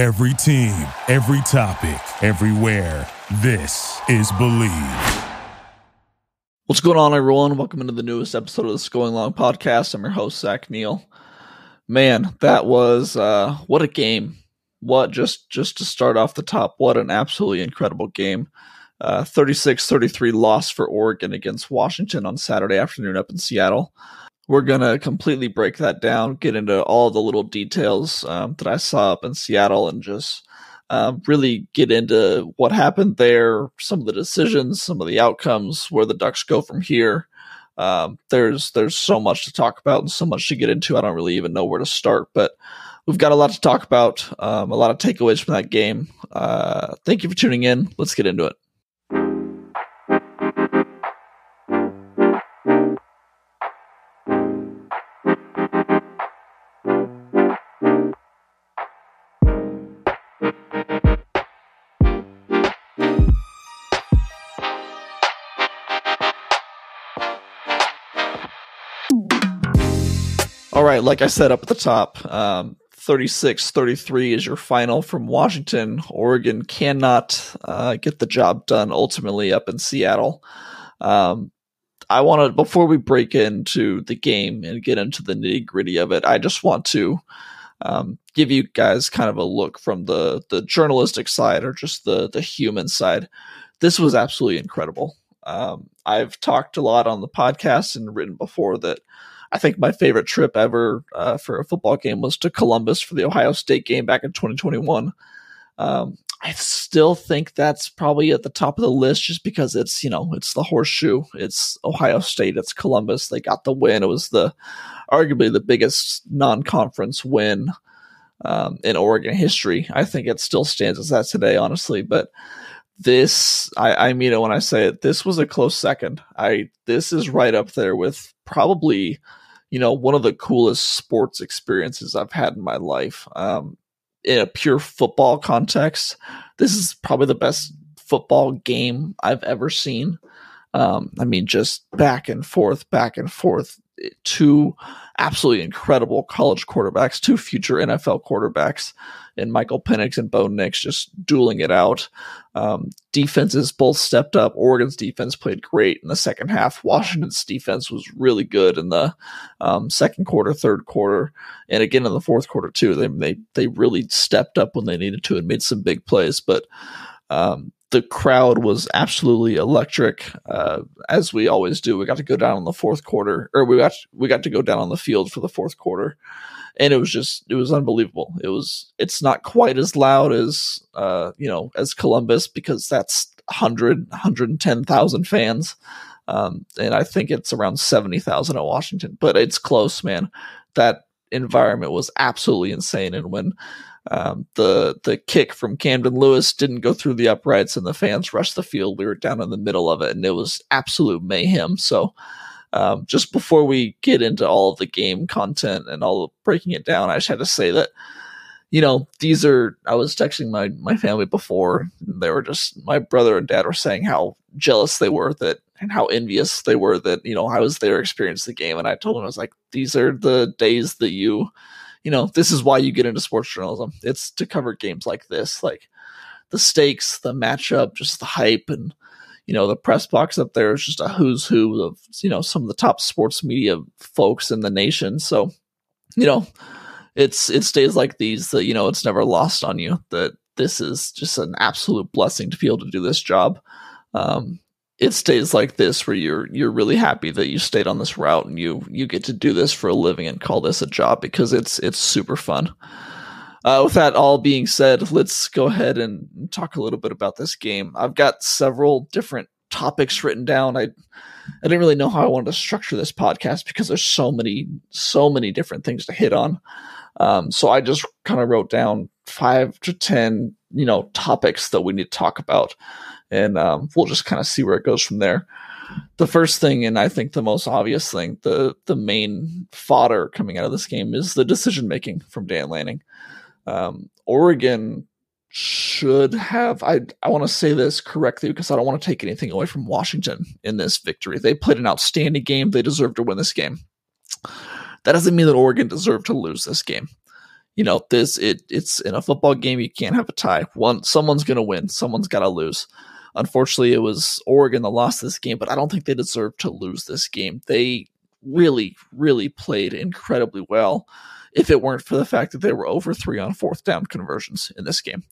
Every team, every topic, everywhere. This is Believe. What's going on, everyone? Welcome into the newest episode of this Going Long podcast. I'm your host, Zach Neal. Man, that was what a game. What just to start off the top, what an absolutely incredible game. 36-33 loss for Oregon against Washington on Saturday afternoon up in Seattle. We're going to completely break that down, get into all the little details that I saw up in Seattle, and just really get into what happened there, some of the decisions, some of the outcomes, where the Ducks go from here. There's so much to talk about and so much to get into. I don't really even know where to start, but we've got a lot to talk about, a lot of takeaways from that game. Thank you for tuning in. Let's get into it. All right, like I said up at the top, 36-33 is your final from Washington. Oregon cannot get the job done ultimately up in Seattle. I want to, before we break into the game and get into the nitty-gritty of it, I just want to give you guys kind of a look from the journalistic side, or just the human side. This was absolutely incredible. I've talked a lot on the podcast and written before that I think my favorite trip ever for a football game was to Columbus for the Ohio State game back in 2021. I still think that's probably at the top of the list, just because it's, you know, it's the horseshoe, it's Ohio State, it's Columbus. They got the win. It was the arguably the biggest non-conference win in Oregon history. I think it still stands as that today, honestly, but this, I mean it when I say it, this was a close second. This is right up there with probably, you know, one of the coolest sports experiences I've had in my life. In a pure football context, this is probably the best football game I've ever seen. I mean, just back and forth, two absolutely incredible college quarterbacks, two future NFL quarterbacks in Michael Penix and Bo Nix, just dueling it out. Defenses both stepped up. Oregon's defense played great in the second half. Washington's defense was really good in the second quarter, third quarter, and again in the fourth quarter too. They really stepped up when they needed to and made some big plays. But the crowd was absolutely electric, as we always do. We got to go down in the fourth quarter, or we got to go down on the field for the fourth quarter, and it was unbelievable. It's not quite as loud as as Columbus, because that's 110,000 fans, and I think it's around 70,000 at Washington. But it's close, man. That environment was absolutely insane, and when the kick from Camden Lewis didn't go through the uprights and the fans rushed the field, we were down in the middle of it, and it was absolute mayhem. So just before we get into all of the game content and all of breaking it down, I just had to say that, you know, I was texting my family before, and they were just, my brother and dad were saying how jealous they were that, and how envious they were that, you know, I was there, experienced the game. And I told them, I was like, these are the days that you know, this is why you get into sports journalism. It's to cover games like this, like the stakes, the matchup, just the hype. And, you know, the press box up there is just a who's who of, you know, some of the top sports media folks in the nation. So, you know, it's days like these that, you know, it's never lost on you that this is just an absolute blessing to be able to do this job. It's days like this where you're really happy that you stayed on this route and you get to do this for a living and call this a job, because it's super fun. With that all being said, let's go ahead and talk a little bit about this game. I've got several different topics written down. I didn't really know how I wanted to structure this podcast, because there's so many different things to hit on. So I just kind of wrote down 5 to 10, you know, topics that we need to talk about. And we'll just kind of see where it goes from there. The first thing, and I think the most obvious thing, the main fodder coming out of this game, is the decision-making from Dan Lanning. Oregon should have, I want to say this correctly because I don't want to take anything away from Washington in this victory. They played an outstanding game. They deserved to win this game. That doesn't mean that Oregon deserved to lose this game. you know, this it's in a football game, you can't have a tie. Someone's going to win. Someone's got to lose. Unfortunately, it was Oregon that lost this game, but I don't think they deserve to lose this game. They really, really played incredibly well if it weren't for the fact that they were over 3 on fourth down conversions in this game.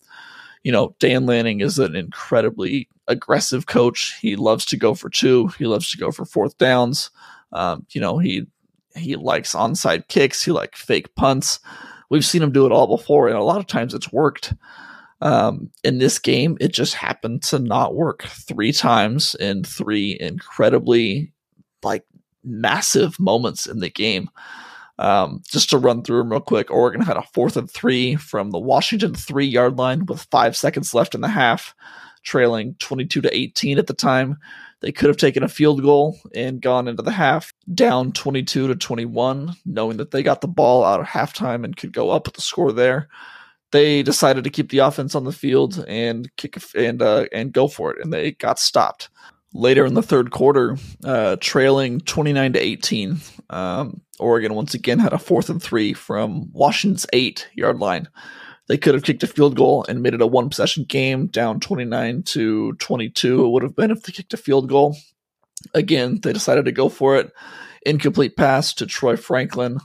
You know, Dan Lanning is an incredibly aggressive coach. He loves to go for 2. He loves to go for fourth downs. You know, he likes onside kicks. He likes fake punts. We've seen him do it all before, and a lot of times it's worked. In this game, it just happened to not work 3 times in 3 incredibly, like, massive moments in the game. Just to run through them real quick, Oregon had a 4th and 3 from the Washington 3-yard line with 5 seconds left in the half, trailing 22-18 at the time. They could have taken a field goal and gone into the half down 22-21, knowing that they got the ball out of halftime and could go up with the score there. They decided to keep the offense on the field and kick and go for it, and they got stopped. Later in the third quarter, trailing 29-18, Oregon once again had a 4th and 3 from Washington's 8-yard line. They could have kicked a field goal and made it a one-possession game, down 29-22. It would have been if they kicked a field goal. Again, they decided to go for it. Incomplete pass to Troy Franklin.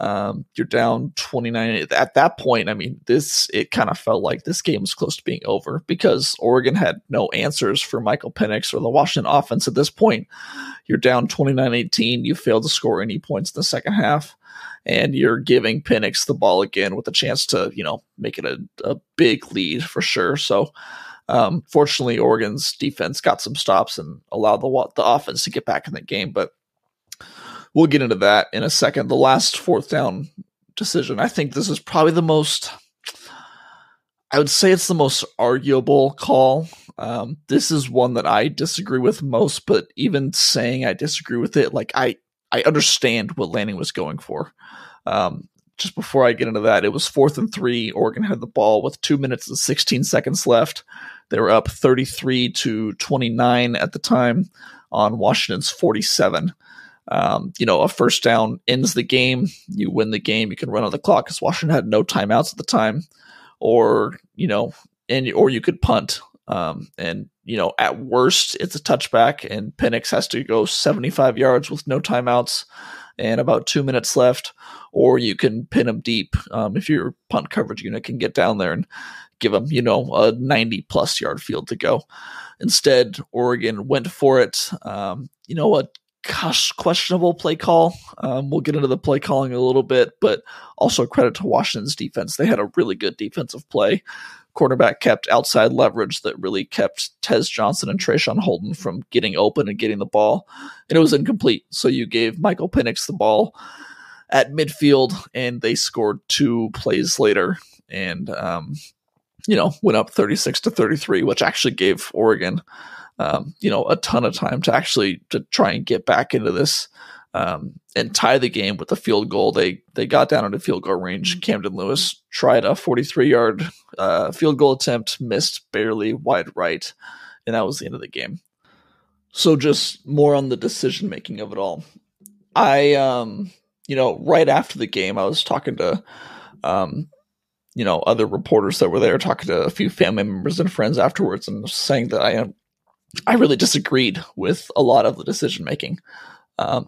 You're down 29 at that point. I mean, it kind of felt like this game was close to being over because Oregon had no answers for Michael Penix or the Washington offense at this point. You're down 29-18. You failed to score any points in the second half, and you're giving Penix the ball again with a chance to, you know, make it a big lead for sure. So, fortunately, Oregon's defense got some stops and allowed the offense to get back in the game, but we'll get into that in a second. The last fourth down decision, I think this is probably the most, I would say it's the most arguable call. This is one that I disagree with most, but even saying I disagree with it, like I understand what Lanning was going for. Just before I get into that, it was 4th and 3. Oregon had the ball with 2 minutes and 16 seconds left. They were up 33-29 at the time on Washington's 47. You know, a first down ends the game. You win the game. You can run out the clock because Washington had no timeouts at the time, or, you know, or you could punt. And, you know, at worst, it's a touchback, and Penix has to go 75 yards with no timeouts and about 2 minutes left, or you can pin him deep. If your punt coverage unit can get down there and give him, you know, a 90-plus yard field to go. Instead, Oregon went for it. You know what? Gosh, questionable play call. We'll get into the play calling a little bit, but also credit to Washington's defense. They had a really good defensive play. Cornerback kept outside leverage that really kept Tez Johnson and TreShaun Holden from getting open and getting the ball, and it was incomplete. So you gave Michael Penix the ball at midfield, and they scored 2 plays later, and you know, went up 36-33, which actually gave Oregon you know, a ton of time to actually to try and get back into this and tie the game with a field goal. They got down into field goal range. Camden Lewis tried a 43-yard field goal attempt, missed barely wide right, and that was the end of the game. So just more on the decision-making of it all. I, you know, right after the game, I was talking to, you know, other reporters that were there, talking to a few family members and friends afterwards, and saying that I really disagreed with a lot of the decision-making.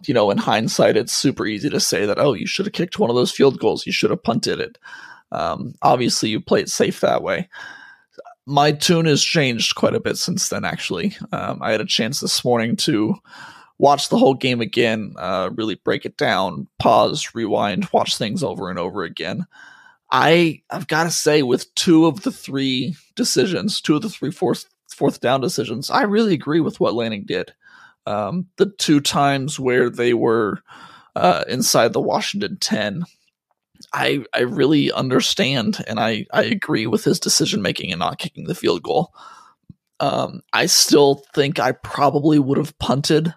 You know, in hindsight, it's super easy to say that, oh, you should have kicked one of those field goals. You should have punted it. Obviously, you play it safe that way. My tune has changed quite a bit since then, actually. I had a chance this morning to watch the whole game again, really break it down, pause, rewind, watch things over and over again. I've got to say, with 2 of the 3 decisions, 2 of the 3 fourth down decisions, I really agree with what Lanning did. The 2 times where they were inside the Washington 10, I really understand, and I agree with his decision-making and not kicking the field goal. I still think I probably would have punted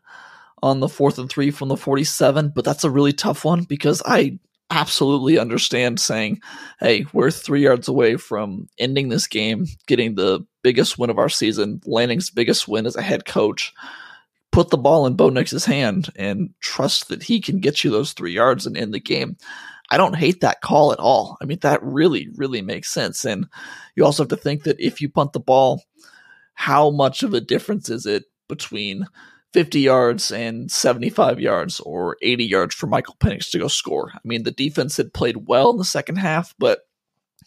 on the 4th and 3 from the 47, but that's a really tough one because I absolutely understand saying, hey, we're 3 yards away from ending this game, getting the biggest win of our season, Lanning's biggest win as a head coach. Put the ball in Bo Nix's hand and trust that he can get you those 3 yards and end the game. I don't hate that call at all. I mean, that really, really makes sense. And you also have to think that if you punt the ball, how much of a difference is it between 50 yards and 75 yards or 80 yards for Michael Penix to go score? I mean, the defense had played well in the second half, but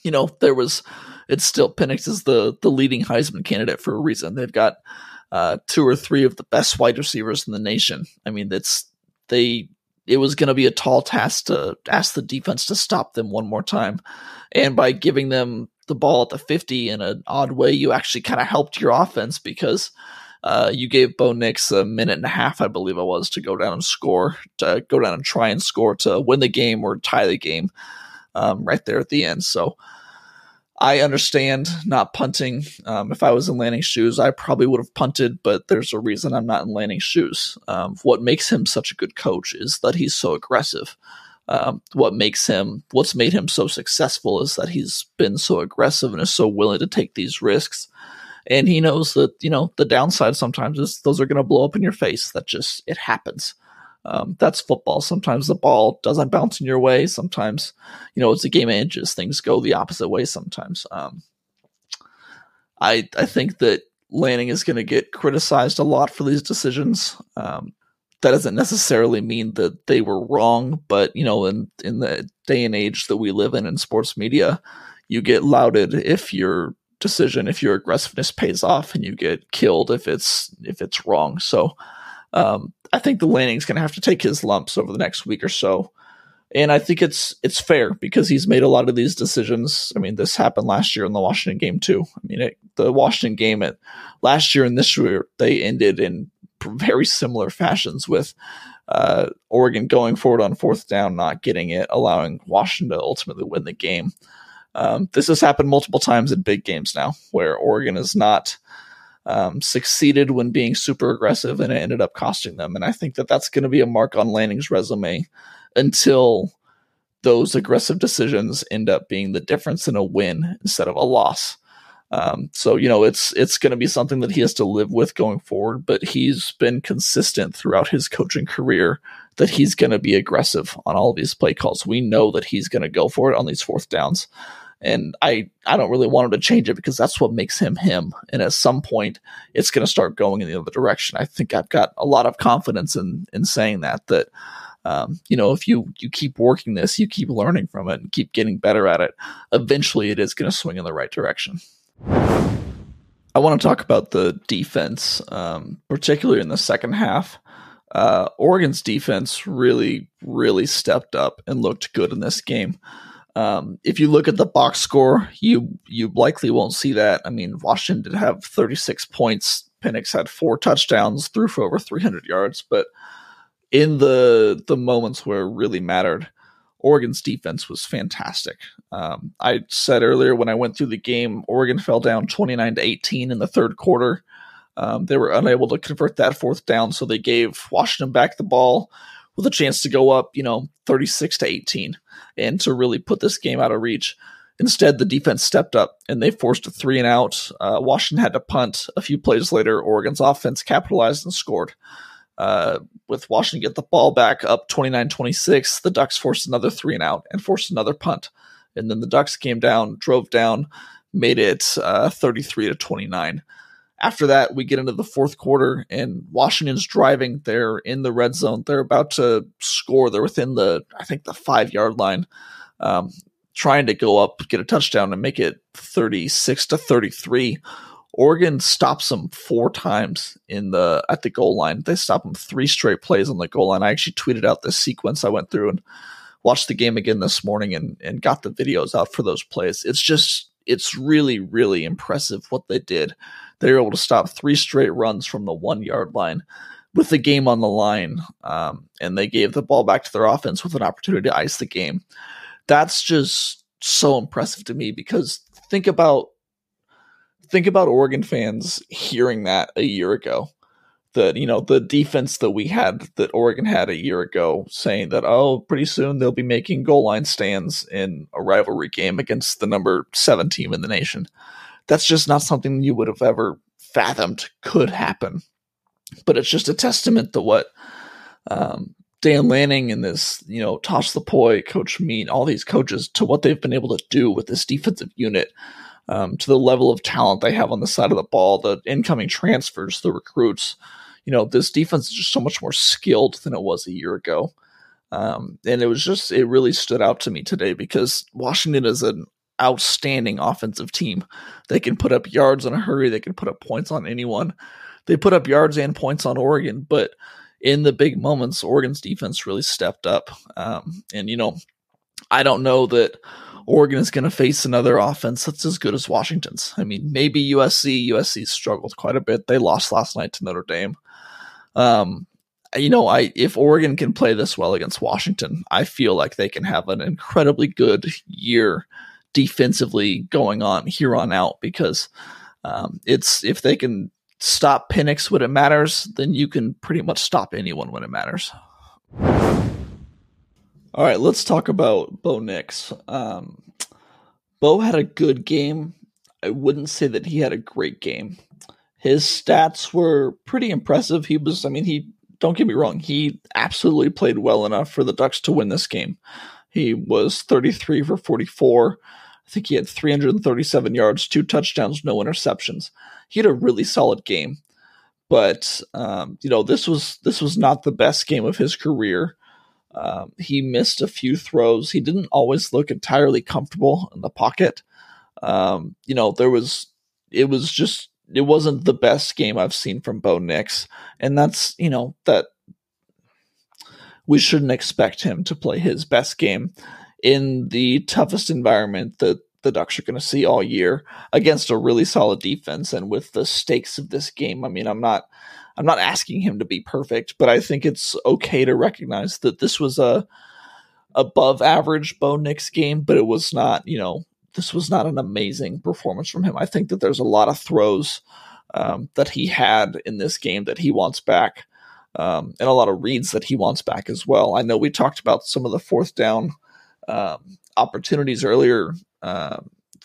you know, there was, it's still Penix is the leading Heisman candidate for a reason. They've got two or three of the best wide receivers in the nation. I mean, it was going to be a tall task to ask the defense to stop them one more time. And by giving them the ball at the 50 in an odd way, you actually kind of helped your offense because you gave Bo Nix a minute and a half, I believe it was, to go down and score, to go down and try and score to win the game or tie the game right there at the end. So I understand not punting. If I was in Lanning's shoes, I probably would have punted, but there's a reason I'm not in Lanning's shoes. What makes him such a good coach is that he's so aggressive. What's made him so successful is that he's been so aggressive and is so willing to take these risks. And he knows that, you know, the downside sometimes is those are going to blow up in your face. It happens. That's football. Sometimes the ball doesn't bounce in your way. Sometimes, you know, it's a game of inches. Things go the opposite way sometimes. I think that Lanning is going to get criticized a lot for these decisions. That doesn't necessarily mean that they were wrong, but, you know, in the day and age that we live in sports media, you get lauded if you're decision if your aggressiveness pays off, and you get killed if it's wrong. So I think the Lanning's gonna have to take his lumps over the next week or so, and I think it's fair because he's made a lot of these decisions. I mean, this happened last year in the Washington game too. I mean, the Washington game at last year and this year, they ended in very similar fashions with Oregon going forward on fourth down, not getting it, allowing Washington to ultimately win the game. This has happened multiple times in big games now where Oregon has not succeeded when being super aggressive, and it ended up costing them. And I think that that's going to be a mark on Lanning's resume until those aggressive decisions end up being the difference in a win instead of a loss. So, you know, it's going to be something that he has to live with going forward, but he's been consistent throughout his coaching career that he's going to be aggressive on all of these play calls. We know that he's going to go for it on these fourth downs. And I don't really want him to change it because that's what makes him him. And at some point, it's going to start going in the other direction. I think I've got a lot of confidence in saying that you know, if you keep working this, you keep learning from it and keep getting better at it, eventually it is going to swing in the right direction. I want to talk about the defense, particularly in the second half. Oregon's defense really, really stepped up and looked good in this game. If you look at the box score, you likely won't see that. I mean, Washington did have 36 points. Penix had 4 touchdowns, threw for over 300 yards. But in the moments where it really mattered, Oregon's defense was fantastic. I said earlier when I went through the game, Oregon fell down 29-18 in the third quarter. They were unable to convert that fourth down, so they gave Washington back the ball with a chance to go up, you know, 36-18 and to really put this game out of reach. Instead, the defense stepped up and they forced a 3-and-out. Washington had to punt. A few plays later, Oregon's offense capitalized and scored. With Washington get the ball back up 29-26, the Ducks forced another 3-and-out and forced another punt. And then the Ducks came down, drove down, made it 33-29. After that, we get into the fourth quarter, and Washington's driving. They're in the red zone. They're about to score. They're within the 5-yard line, trying to go up, get a touchdown, and make it 36-33. Oregon stops them 4 times at the goal line. They stop them 3 straight plays on the goal line. I actually tweeted out this sequence. I went through and watched the game again this morning and got the videos out for those plays. It's really, really impressive what they did. They were able to stop 3 straight runs from the 1-yard line with the game on the line. And they gave the ball back to their offense with an opportunity to ice the game. That's just so impressive to me because think about Oregon fans hearing that a year ago, that, you know, the defense that Oregon had a year ago, saying that, oh, pretty soon they'll be making goal line stands in a rivalry game against the number 7 team in the nation. That's just not something you would have ever fathomed could happen, but it's just a testament to what Dan Lanning and this, Tosh Lapoy, Coach Mean, all these coaches, to what they've been able to do with this defensive unit, to the level of talent they have on the side of the ball, the incoming transfers, the recruits. This defense is just so much more skilled than it was a year ago. And it really stood out to me today because Washington is an outstanding offensive team. They can put up yards in a hurry. They can put up points on anyone. They put up yards and points on Oregon, but in the big moments, Oregon's defense really stepped up. I don't know that Oregon is going to face another offense that's as good as Washington's. I mean, maybe USC. USC struggled quite a bit. They lost last night to Notre Dame. If Oregon can play this well against Washington, I feel like they can have an incredibly good year defensively going on here on out, because if they can stop Penix when it matters, then you can pretty much stop anyone when it matters. All right, let's talk about Bo Nix. Bo had a good game. I wouldn't say that he had a great game. His stats were pretty impressive. Don't get me wrong, he absolutely played well enough for the Ducks to win this game. He was 33 for 44. I think he had 337 yards, 2 touchdowns, no interceptions. He had a really solid game, but this was not the best game of his career. He missed a few throws. He didn't always look entirely comfortable in the pocket. It wasn't the best game I've seen from Bo Nix, and that's, that we shouldn't expect him to play his best game in the toughest environment that the Ducks are going to see all year against a really solid defense. And with the stakes of this game, I'm not asking him to be perfect, but I think it's okay to recognize that this was a above average Bo Nix game, but it was not, this was not an amazing performance from him. I think that there's a lot of throws that he had in this game that he wants back, and a lot of reads that he wants back as well. I know we talked about some of the fourth down opportunities earlier.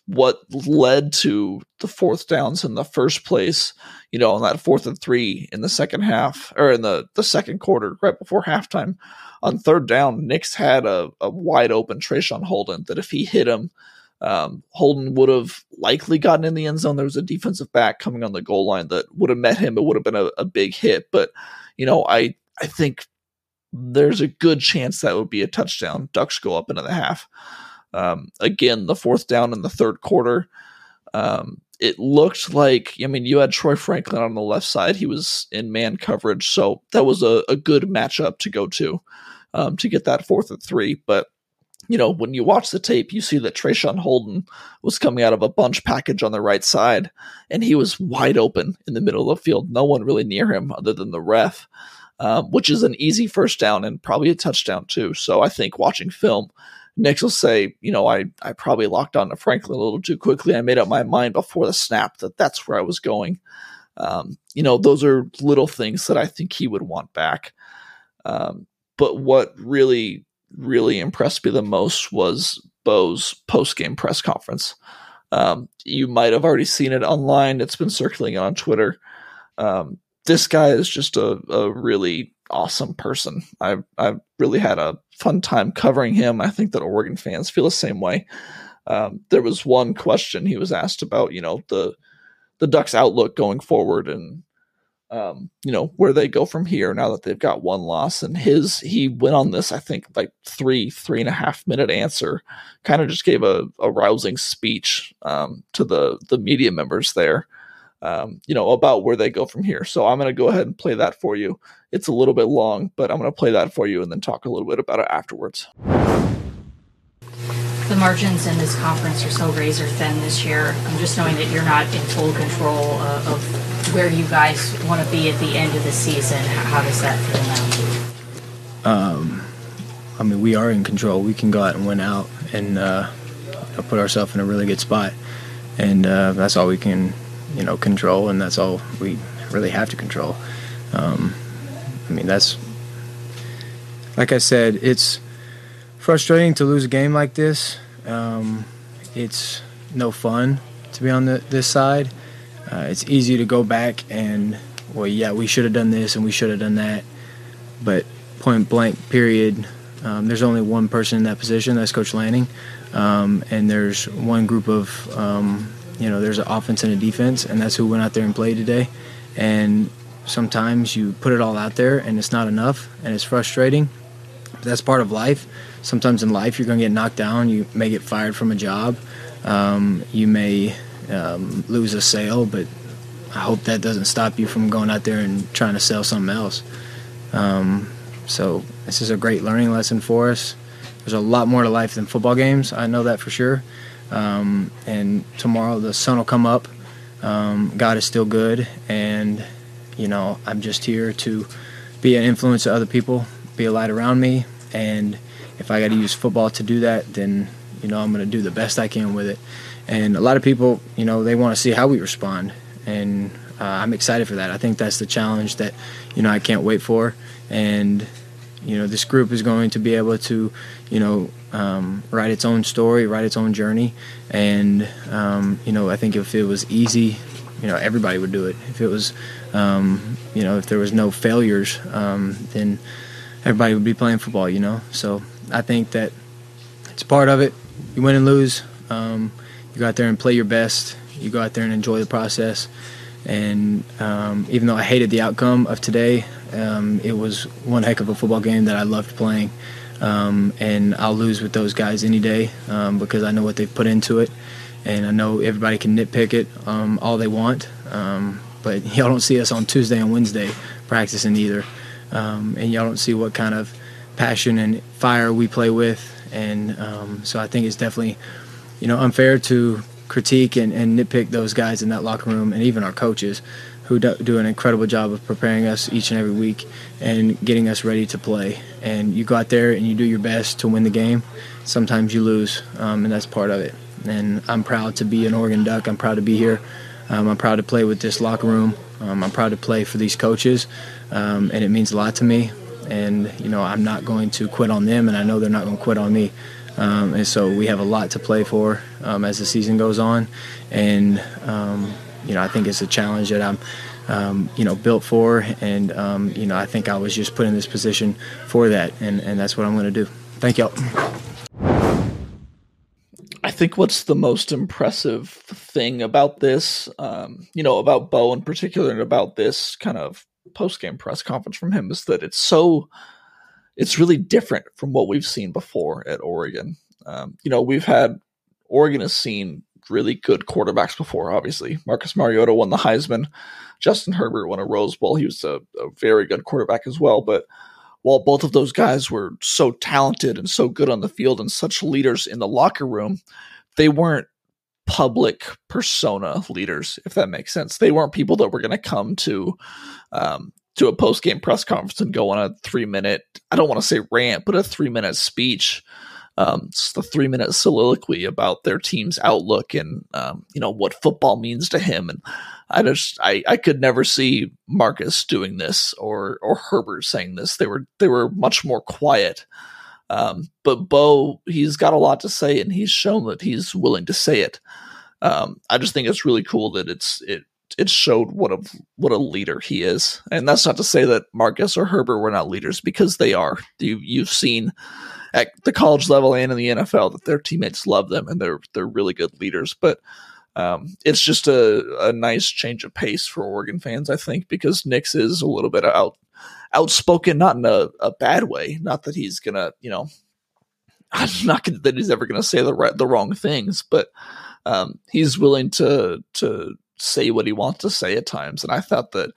What led to the fourth downs in the first place, on that 4th and 3 in the second half, or in the second quarter, right before halftime, on third down, Nix had a wide open TreShaun Holden that if he hit him, Holden would have likely gotten in the end zone. There was a defensive back coming on the goal line that would have met him. It would have been a big hit, but I think there's a good chance that would be a touchdown. Ducks go up into the half. Again, the fourth down in the third quarter, it looked like, you had Troy Franklin on the left side. He was in man coverage. So that was a good matchup to go to get that 4th and 3. But when you watch the tape, you see that TreShaun Holden was coming out of a bunch package on the right side, and he was wide open in the middle of the field. No one really near him other than the ref, which is an easy first down and probably a touchdown too. So I think watching film, Nix will say, I probably locked on to Franklin a little too quickly. I made up my mind before the snap that that's where I was going. Those are little things that I think he would want back. But what really impressed me the most was Bo's post-game press conference. You might have already seen it online. It's been circulating on Twitter. This guy is just a really awesome person. I've really had a fun time covering him. I think that Oregon fans feel the same way. There was one question he was asked about, the Ducks' outlook going forward, and where they go from here now that they've got one loss, and he went on this, I think, like 3.5 minute answer, kind of just gave a rousing speech, to the media members there, about where they go from here. So I'm going to go ahead and play that for you. It's a little bit long, but I'm going to play that for you and then talk a little bit about it afterwards. The margins in this conference are so razor thin this year. I'm just knowing that you're not in full control of where you guys want to be at the end of the season. How does that feel now? We are in control. We can go out and win out and put ourselves in a really good spot. And that's all we can, control, and that's all we really have to control. That's, like I said, it's frustrating to lose a game like this. It's no fun to be on this side. It's easy to go back and, we should have done this and we should have done that. But point blank period. There's only one person in that position, that's Coach Lanning, and there's one group of, there's an offense and a defense, and that's who went out there and played today. And sometimes you put it all out there and it's not enough, and it's frustrating. But that's part of life. Sometimes in life you're going to get knocked down, you may get fired from a job, you may lose a sale, but I hope that doesn't stop you from going out there and trying to sell something else. So this is a great learning lesson for us. There's a lot more to life than football games. I know that for sure. And tomorrow the sun will come up. God is still good. And, I'm just here to be an influence to other people, be a light around me. And if I got to use football to do that, then, I'm going to do the best I can with it. And a lot of people, they want to see how we respond. And I'm excited for that. I think that's the challenge that, I can't wait for. And, this group is going to be able to, write its own story, write its own journey. And, I think if it was easy, everybody would do it. If it was, if there was no failures, then everybody would be playing football, So I think that it's part of it. You win and lose. You go out there and play your best. You go out there and enjoy the process. And even though I hated the outcome of today, it was one heck of a football game that I loved playing. And I'll lose with those guys any day because I know what they've put into it. And I know everybody can nitpick it all they want. But y'all don't see us on Tuesday and Wednesday practicing either. And y'all don't see what kind of passion and fire we play with. And so I think it's definitely, unfair to critique and nitpick those guys in that locker room, and even our coaches, who do an incredible job of preparing us each and every week and getting us ready to play. And you go out there and you do your best to win the game. Sometimes you lose, and that's part of it. And I'm proud to be an Oregon Duck. I'm proud to be here. I'm proud to play with this locker room. I'm proud to play for these coaches, and it means a lot to me. And, I'm not going to quit on them, and I know they're not going to quit on me. And so we have a lot to play for as the season goes on. And, I think it's a challenge that I'm, built for. And, I think I was just put in this position for that. And that's what I'm going to do. Thank y'all. I think what's the most impressive thing about this, about Bo in particular, and about this kind of post-game press conference from him, is that it's really different from what we've seen before at Oregon. Oregon has seen really good quarterbacks before, obviously. Marcus Mariota won the Heisman. Justin Herbert won a Rose Bowl. He was a very good quarterback as well. But while both of those guys were so talented and so good on the field and such leaders in the locker room, they weren't public persona leaders, if that makes sense. They weren't people that were going to come to a post-game press conference and go on a 3-minute, I don't want to say rant, but a 3-minute speech, the 3-minute soliloquy about their team's outlook and, what football means to him. And I could never see Marcus doing this or Herbert saying this. They were much more quiet. But Bo, he's got a lot to say, and he's shown that he's willing to say it. I just think it's really cool that it showed what a leader he is. And that's not to say that Marcus or Herbert were not leaders, because they are. You've seen at the college level and in the NFL that their teammates love them, and they're really good leaders. But it's just a nice change of pace for Oregon fans, I think, because Nix is a little bit outspoken, not in a bad way. Not that he's gonna, that he's ever gonna say the wrong things, but he's willing to say what he wants to say at times. And I thought that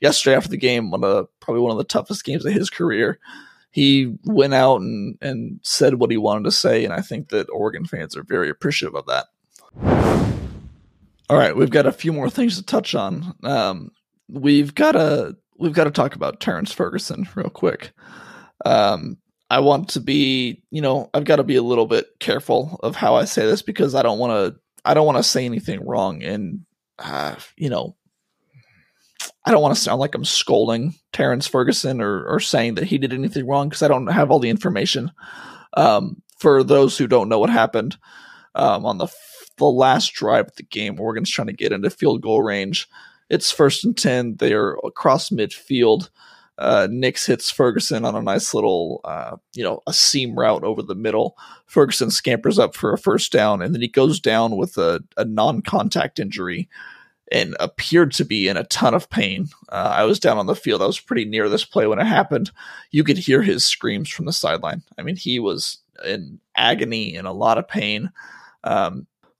yesterday after the game, probably one of the toughest games of his career, he went out and said what he wanted to say. And I think that Oregon fans are very appreciative of that. All right, we've got a few more things to touch on. We've got to talk about Terrence Ferguson real quick. I want to be, I've got to be a little bit careful of how I say this, because I don't want to say anything wrong, and I don't want to sound like I'm scolding Terrence Ferguson or saying that he did anything wrong, because I don't have all the information. For those who don't know what happened, on the last drive of the game, Oregon's trying to get into field goal range. It's 1st and 10. They are across midfield. Nix hits Ferguson on a nice little, a seam route over the middle. Ferguson scampers up for a first down, and then he goes down with a non-contact injury and appeared to be in a ton of pain. I was down on the field. I was pretty near this play when it happened. You could hear his screams from the sideline. I mean, he was in agony and a lot of pain.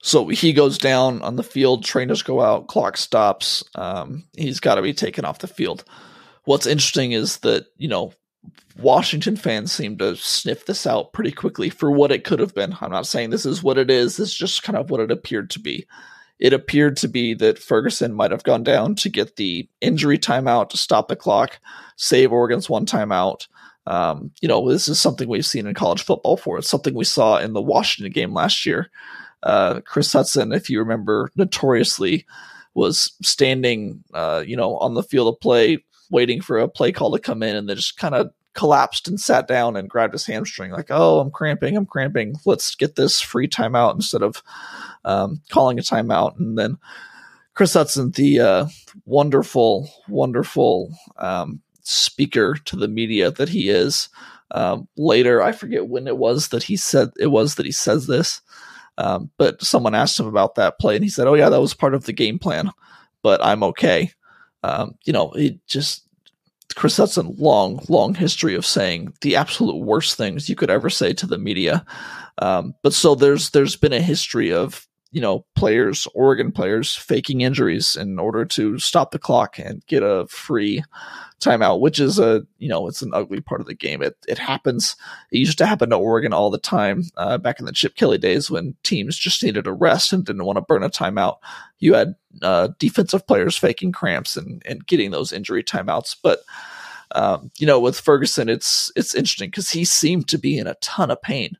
So he goes down on the field. Trainers go out. Clock stops. He's got to be taken off the field. What's interesting is that, Washington fans seem to sniff this out pretty quickly for what it could have been. I'm not saying this is what it is. This is just kind of what it appeared to be. It appeared to be that Ferguson might have gone down to get the injury timeout to stop the clock, save Oregon's one timeout. This is something we've seen in college football for. It's something we saw in the Washington game last year. Chris Hudson, if you remember, notoriously was standing, on the field of play, waiting for a play call to come in, and they just kind of collapsed and sat down and grabbed his hamstring like, oh, I'm cramping. Let's get this free timeout instead of calling a timeout. And then Chris Hudson, the wonderful, wonderful speaker to the media that he is, later, I forget when it was that he said it was that he says this, but someone asked him about that play, and he said, oh, yeah, that was part of the game plan, but I'm okay. Chris Hudson, long, long history of saying the absolute worst things you could ever say to the media. But so there's been a history of, players, Oregon players, faking injuries in order to stop the clock and get a free timeout, which is it's an ugly part of the game. It happens. It used to happen to Oregon all the time back in the Chip Kelly days when teams just needed a rest and didn't want to burn a timeout. You had defensive players faking cramps and getting those injury timeouts. But, with Ferguson, it's interesting because he seemed to be in a ton of pain.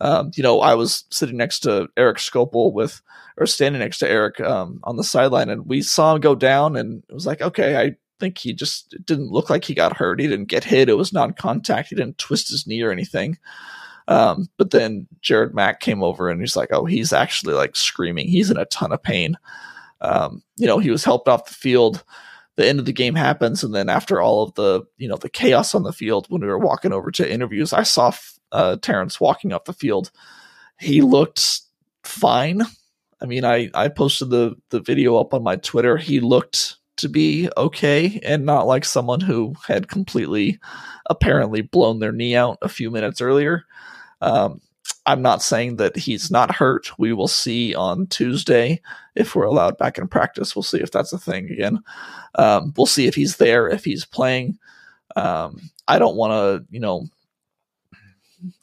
I was sitting next to Eric Scopel standing next to Eric on the sideline, and we saw him go down, and it was like, okay, I think he just didn't look like he got hurt. He didn't get hit. It was non-contact. He didn't twist his knee or anything. But then Jared Mack came over, and he's like, oh, he's actually like screaming. He's in a ton of pain. He was helped off the field. The end of the game happens, and then after all of the, the chaos on the field, when we were walking over to interviews, I saw Terrence walking off the field. He looked fine. I mean, I posted the video up on my Twitter. He looked to be okay and not like someone who had completely apparently blown their knee out a few minutes earlier. I'm not saying that he's not hurt. We will see on Tuesday if we're allowed back in practice. We'll see if that's a thing again. We'll see if he's there, if he's playing. I don't want to,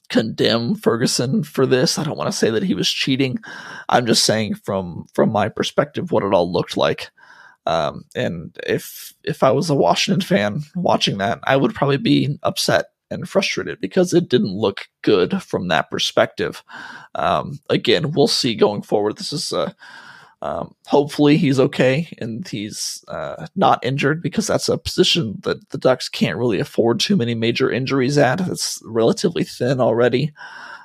condemn Ferguson for this. I don't want to say that he was cheating. I'm just saying from my perspective what it all looked like. And if I was a Washington fan watching that, I would probably be upset and frustrated because it didn't look good from that perspective. Again, we'll see going forward. This is hopefully he's okay and he's not injured, because that's a position that the Ducks can't really afford too many major injuries at. It's relatively thin already.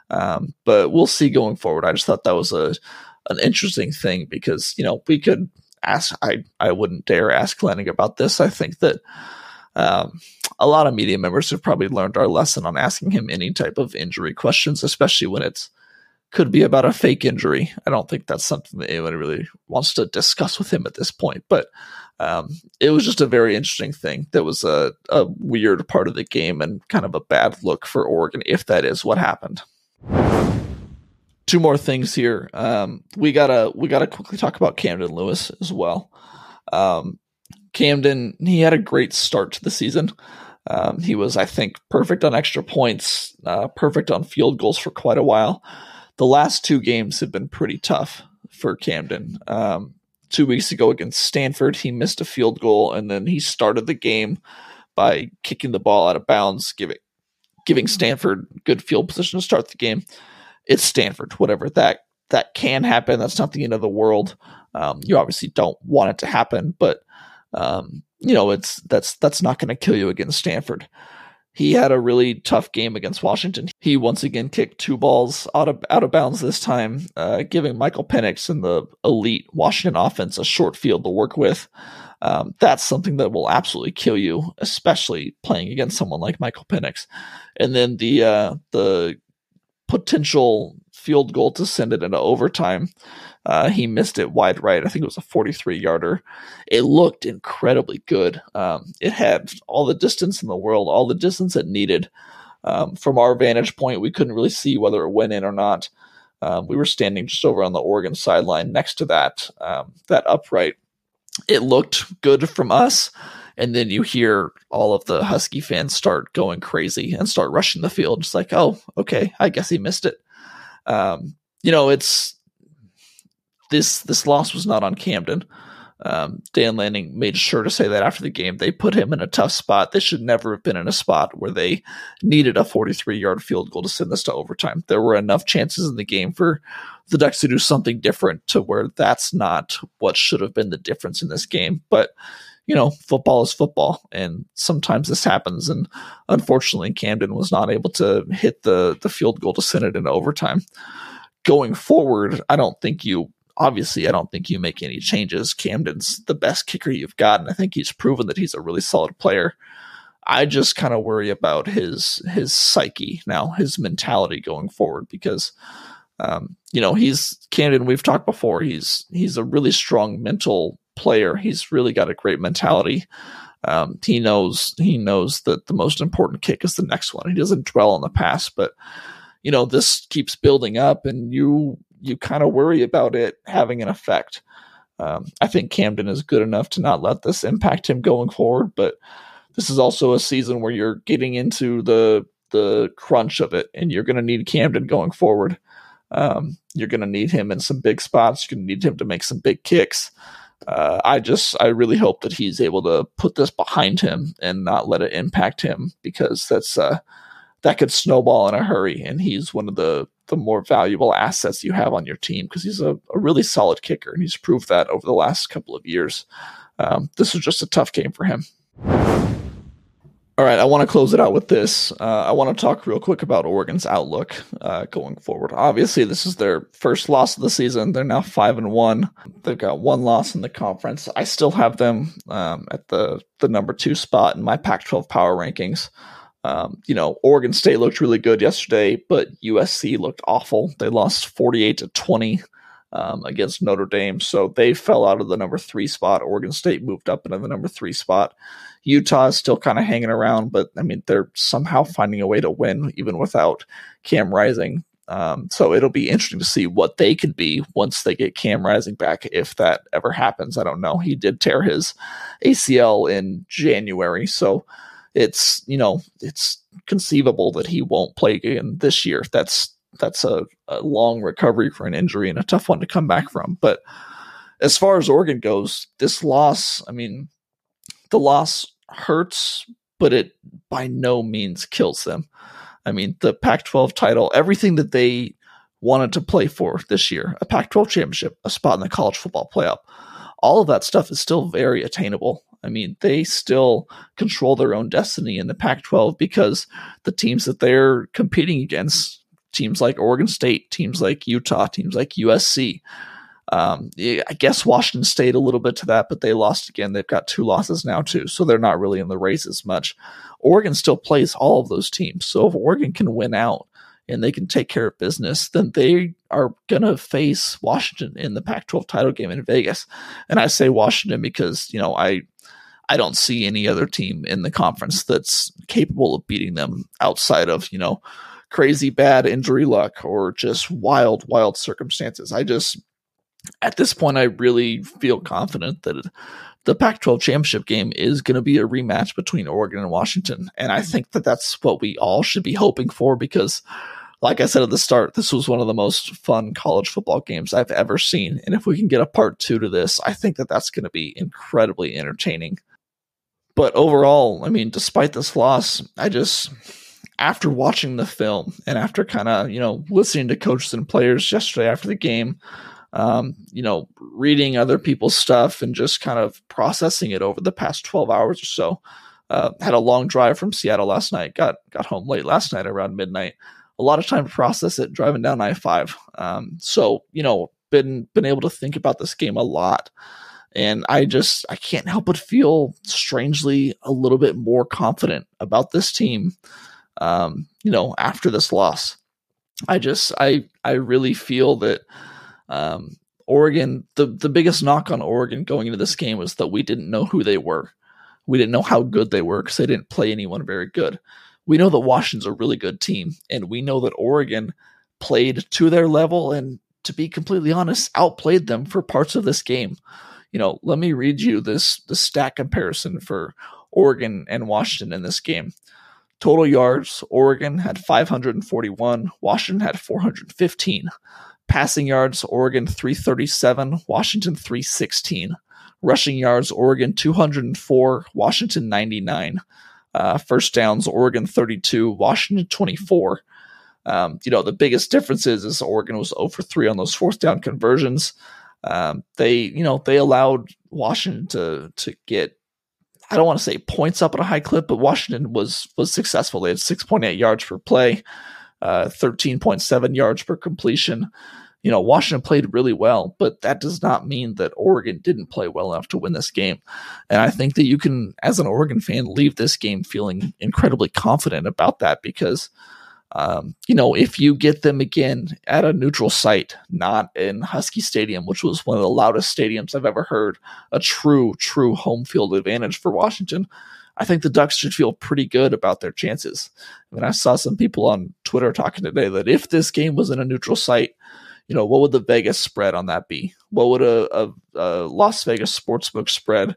But we'll see going forward. I just thought that was an interesting thing because, we could ask, I wouldn't dare ask Lanning about this. I think that a lot of media members have probably learned our lesson on asking him any type of injury questions, especially when it could be about a fake injury. I don't think that's something that anyone really wants to discuss with him at this point, but it was just a very interesting thing. That was a weird part of the game and kind of a bad look for Oregon, if that is what happened. Two more things here. We gotta quickly talk about Camden Lewis as well. Camden, he had a great start to the season. He was, I think, perfect on extra points, perfect on field goals for quite a while. The last two games have been pretty tough for Camden. 2 weeks ago against Stanford, he missed a field goal, and then he started the game by kicking the ball out of bounds, giving Stanford good field position to start the game. It's Stanford, whatever. That can happen. That's not the end of the world. You obviously don't want it to happen, but that's not going to kill you against Stanford. He had a really tough game against Washington. He once again kicked two balls out of bounds this time, giving Michael Penix and the elite Washington offense a short field to work with. That's something that will absolutely kill you, especially playing against someone like Michael Penix. And then the potential field goal to send it into overtime. He missed it wide right. I think it was a 43-yarder. It looked incredibly good. It had all the distance in the world, all the distance it needed. From our vantage point, we couldn't really see whether it went in or not. We were standing just over on the Oregon sideline next to that upright. It looked good from us. And then you hear all of the Husky fans start going crazy and start rushing the field. Just like, oh, okay, I guess he missed it. It's this loss was not on Camden. Dan Lanning made sure to say that after the game. They put him in a tough spot. They should never have been in a spot where they needed a 43-yard field goal to send this to overtime. There were enough chances in the game for the Ducks to do something different to where that's not what should have been the difference in this game. But, football is football, and sometimes this happens. And unfortunately, Camden was not able to hit the field goal to send it into overtime. Going forward, I don't think you make any changes. Camden's the best kicker you've got, and I think he's proven that he's a really solid player. I just kind of worry about his psyche now, his mentality going forward, because he's Camden. We've talked before. He's a really strong mental player. He's really got a great mentality. He knows that the most important kick is the next one. He doesn't dwell on the past, but this keeps building up, and you kind of worry about it having an effect. I think Camden is good enough to not let this impact him going forward, but this is also a season where you're getting into the crunch of it, and you're going to need Camden going forward. You're going to need him in some big spots. You're going to need him to make some big kicks. I really hope that he's able to put this behind him and not let it impact him, because that could snowball in a hurry, and he's one of the more valuable assets you have on your team, because he's a really solid kicker, and he's proved that over the last couple of years. This was just a tough game for him. All right, I want to close it out with this. I want to talk real quick about Oregon's outlook going forward. Obviously, this is their first loss of the season. They're now 5-1. They've got one loss in the conference. I still have them at the number 2 spot in my Pac-12 power rankings. Oregon State looked really good yesterday, but USC looked awful. They lost 48-20 against Notre Dame, so they fell out of the number 3 spot. Oregon State moved up into the number 3 spot. Utah is still kind of hanging around, but they're somehow finding a way to win even without Cam Rising. So it'll be interesting to see what they could be once they get Cam Rising back, if that ever happens. I don't know. He did tear his ACL in January, so it's conceivable that he won't play again this year. That's a long recovery for an injury and a tough one to come back from. But as far as Oregon goes, this loss, the loss hurts, but it by no means kills them. The Pac-12 title, everything that they wanted to play for this year, a Pac-12 championship, a spot in the college football playoff, all of that stuff is still very attainable. They still control their own destiny in the Pac-12, because the teams that they're competing against, teams like Oregon State, teams like Utah, teams like USC, I guess Washington State a little bit to that, but they lost again. They've got 2 losses now too, so they're not really in the race as much. Oregon still plays all of those teams. So if Oregon can win out and they can take care of business, then they are going to face Washington in the Pac-12 title game in Vegas. And I say Washington because, I don't see any other team in the conference that's capable of beating them outside of, crazy bad injury luck or just wild, wild circumstances. At this point, I really feel confident that the Pac-12 championship game is going to be a rematch between Oregon and Washington. And I think that that's what we all should be hoping for, because like I said at the start, this was one of the most fun college football games I've ever seen. And if we can get a part 2 to this, I think that that's going to be incredibly entertaining. But overall, despite this loss, after watching the film and after kind of, listening to coaches and players yesterday after the game, reading other people's stuff and just kind of processing it over the past 12 hours or so, had a long drive from Seattle last night, got home late last night around midnight. A lot of time to process it driving down I-5. Been able to think about this game a lot And I can't help but feel strangely a little bit more confident about this team, after this loss. I really feel that Oregon, the biggest knock on Oregon going into this game was that we didn't know who they were. We didn't know how good they were because they didn't play anyone very good. We know that Washington's a really good team, and we know that Oregon played to their level and, to be completely honest, outplayed them for parts of this game. Let me read you the stat comparison for Oregon and Washington in this game. Total yards, Oregon had 541, Washington had 415. Passing yards, Oregon 337, Washington 316. Rushing yards, Oregon 204, Washington 99. First downs, Oregon 32, Washington 24. The biggest difference is Oregon was 0 for 3 on those fourth down conversions. They allowed Washington to get, I don't want to say points up at a high clip, but Washington was successful. They had 6.8 yards per play, 13.7 yards per completion. Washington played really well, but that does not mean that Oregon didn't play well enough to win this game. And I think that you can, as an Oregon fan, leave this game feeling incredibly confident about that because, if you get them again at a neutral site, not in Husky Stadium, which was one of the loudest stadiums I've ever heard, a true home field advantage for Washington, I think the Ducks should feel pretty good about their chances. I mean, I saw some people on Twitter talking today that if this game was in a neutral site, what would the Vegas spread on that be? What would a Las Vegas sportsbook spread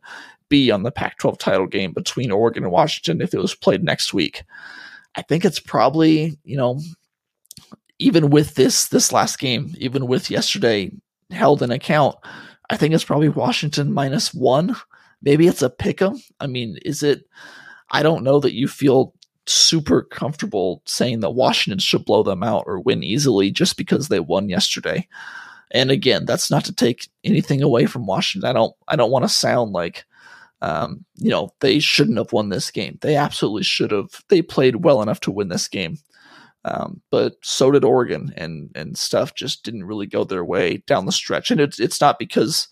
be on the Pac-12 title game between Oregon and Washington if it was played next week? I think it's probably, even with this last game, even with yesterday held in account, I think it's probably Washington -1. Maybe it's a pick 'em. I don't know that you feel super comfortable saying that Washington should blow them out or win easily just because they won yesterday. And again, that's not to take anything away from Washington. I don't want to sound like, they shouldn't have won this game. They absolutely should have. They played well enough to win this game. But so did Oregon, and stuff just didn't really go their way down the stretch. And it's not because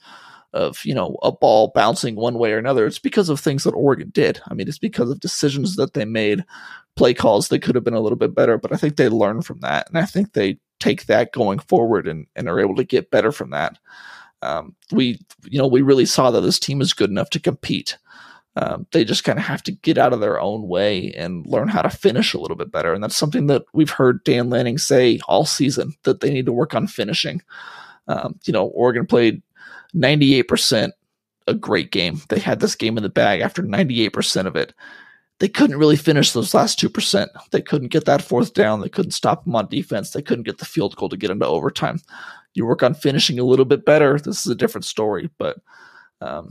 of, a ball bouncing one way or another. It's because of things that Oregon did. It's because of decisions that they made, play calls that could have been a little bit better, but I think they learned from that. And I think they take that going forward and are able to get better from that. We really saw that this team is good enough to compete. They just kind of have to get out of their own way and learn how to finish a little bit better. And that's something that we've heard Dan Lanning say all season, that they need to work on finishing. Oregon played 98%, a great game. They had this game in the bag after 98% of it. They couldn't really finish those last 2%. They couldn't get that fourth down. They couldn't stop them on defense. They couldn't get the field goal to get into overtime. You work on finishing a little bit better, this is a different story. But I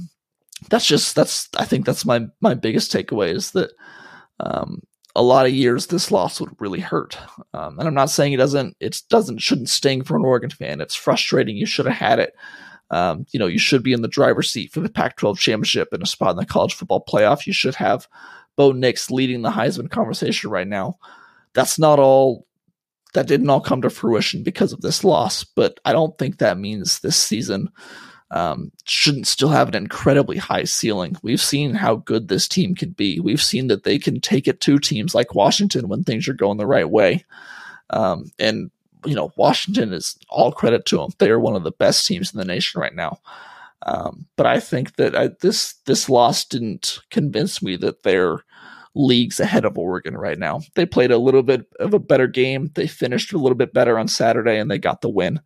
think that's my biggest takeaway is that a lot of years this loss would really hurt. And I'm not saying it shouldn't sting for an Oregon fan. It's frustrating. You should have had it. You should be in the driver's seat for the Pac-12 championship and a spot in the college football playoff. You should have Bo Nix leading the Heisman conversation right now. That didn't all come to fruition because of this loss, but I don't think that means this season shouldn't still have an incredibly high ceiling. We've seen how good this team can be. We've seen that they can take it to teams like Washington when things are going the right way. Washington is all credit to them. They are one of the best teams in the nation right now. But I think that this loss didn't convince me that they're leagues ahead of Oregon right now. They played a little bit of a better game. They finished a little bit better on Saturday, and they got the win.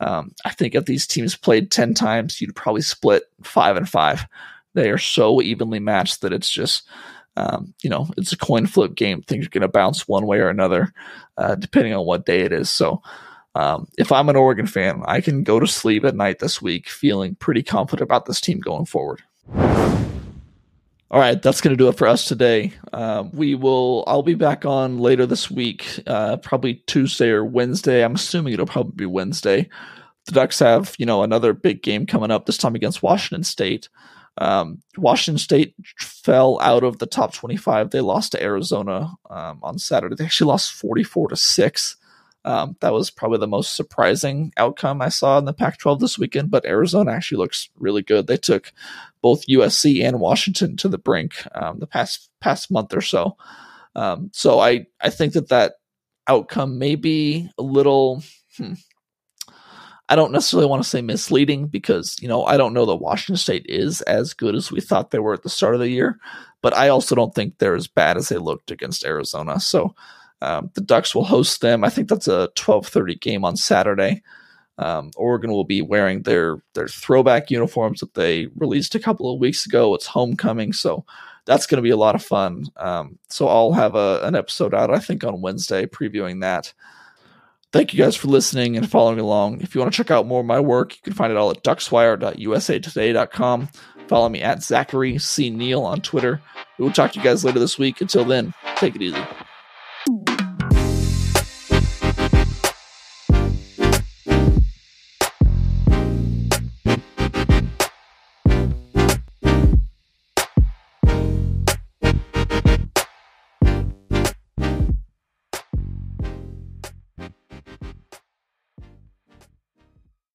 I think if these teams played 10 times, you'd probably split 5-5. They are so evenly matched that it's just, it's a coin flip game. Things are going to bounce one way or another, depending on what day it is. So, if I'm an Oregon fan, I can go to sleep at night this week feeling pretty confident about this team going forward. All right, that's going to do it for us today. I'll be back on later this week, probably Tuesday or Wednesday. I'm assuming it'll probably be Wednesday. The Ducks have, another big game coming up, this time against Washington State. Washington State fell out of the top 25. They lost to Arizona on Saturday. They actually lost 44-6. That was probably the most surprising outcome I saw in the Pac-12 this weekend, but Arizona actually looks really good. They took both USC and Washington to the brink the past month or so. So I think that outcome may be a little, I don't necessarily want to say misleading because, you know, I don't know that Washington State is as good as we thought they were at the start of the year, but I also don't think they're as bad as they looked against Arizona. So the Ducks will host them. I think that's a 12:30 game on Saturday. Oregon will be wearing their throwback uniforms that they released a couple of weeks ago. It's homecoming, so that's going to be a lot of fun. So I'll have an episode out, I think, on Wednesday previewing that. Thank you guys for listening and following along. If you want to check out more of my work, you can find it all at duckswire.usatoday.com. Follow me at Zachary C. Neal on Twitter. We will talk to you guys later this week. Until then, take it easy.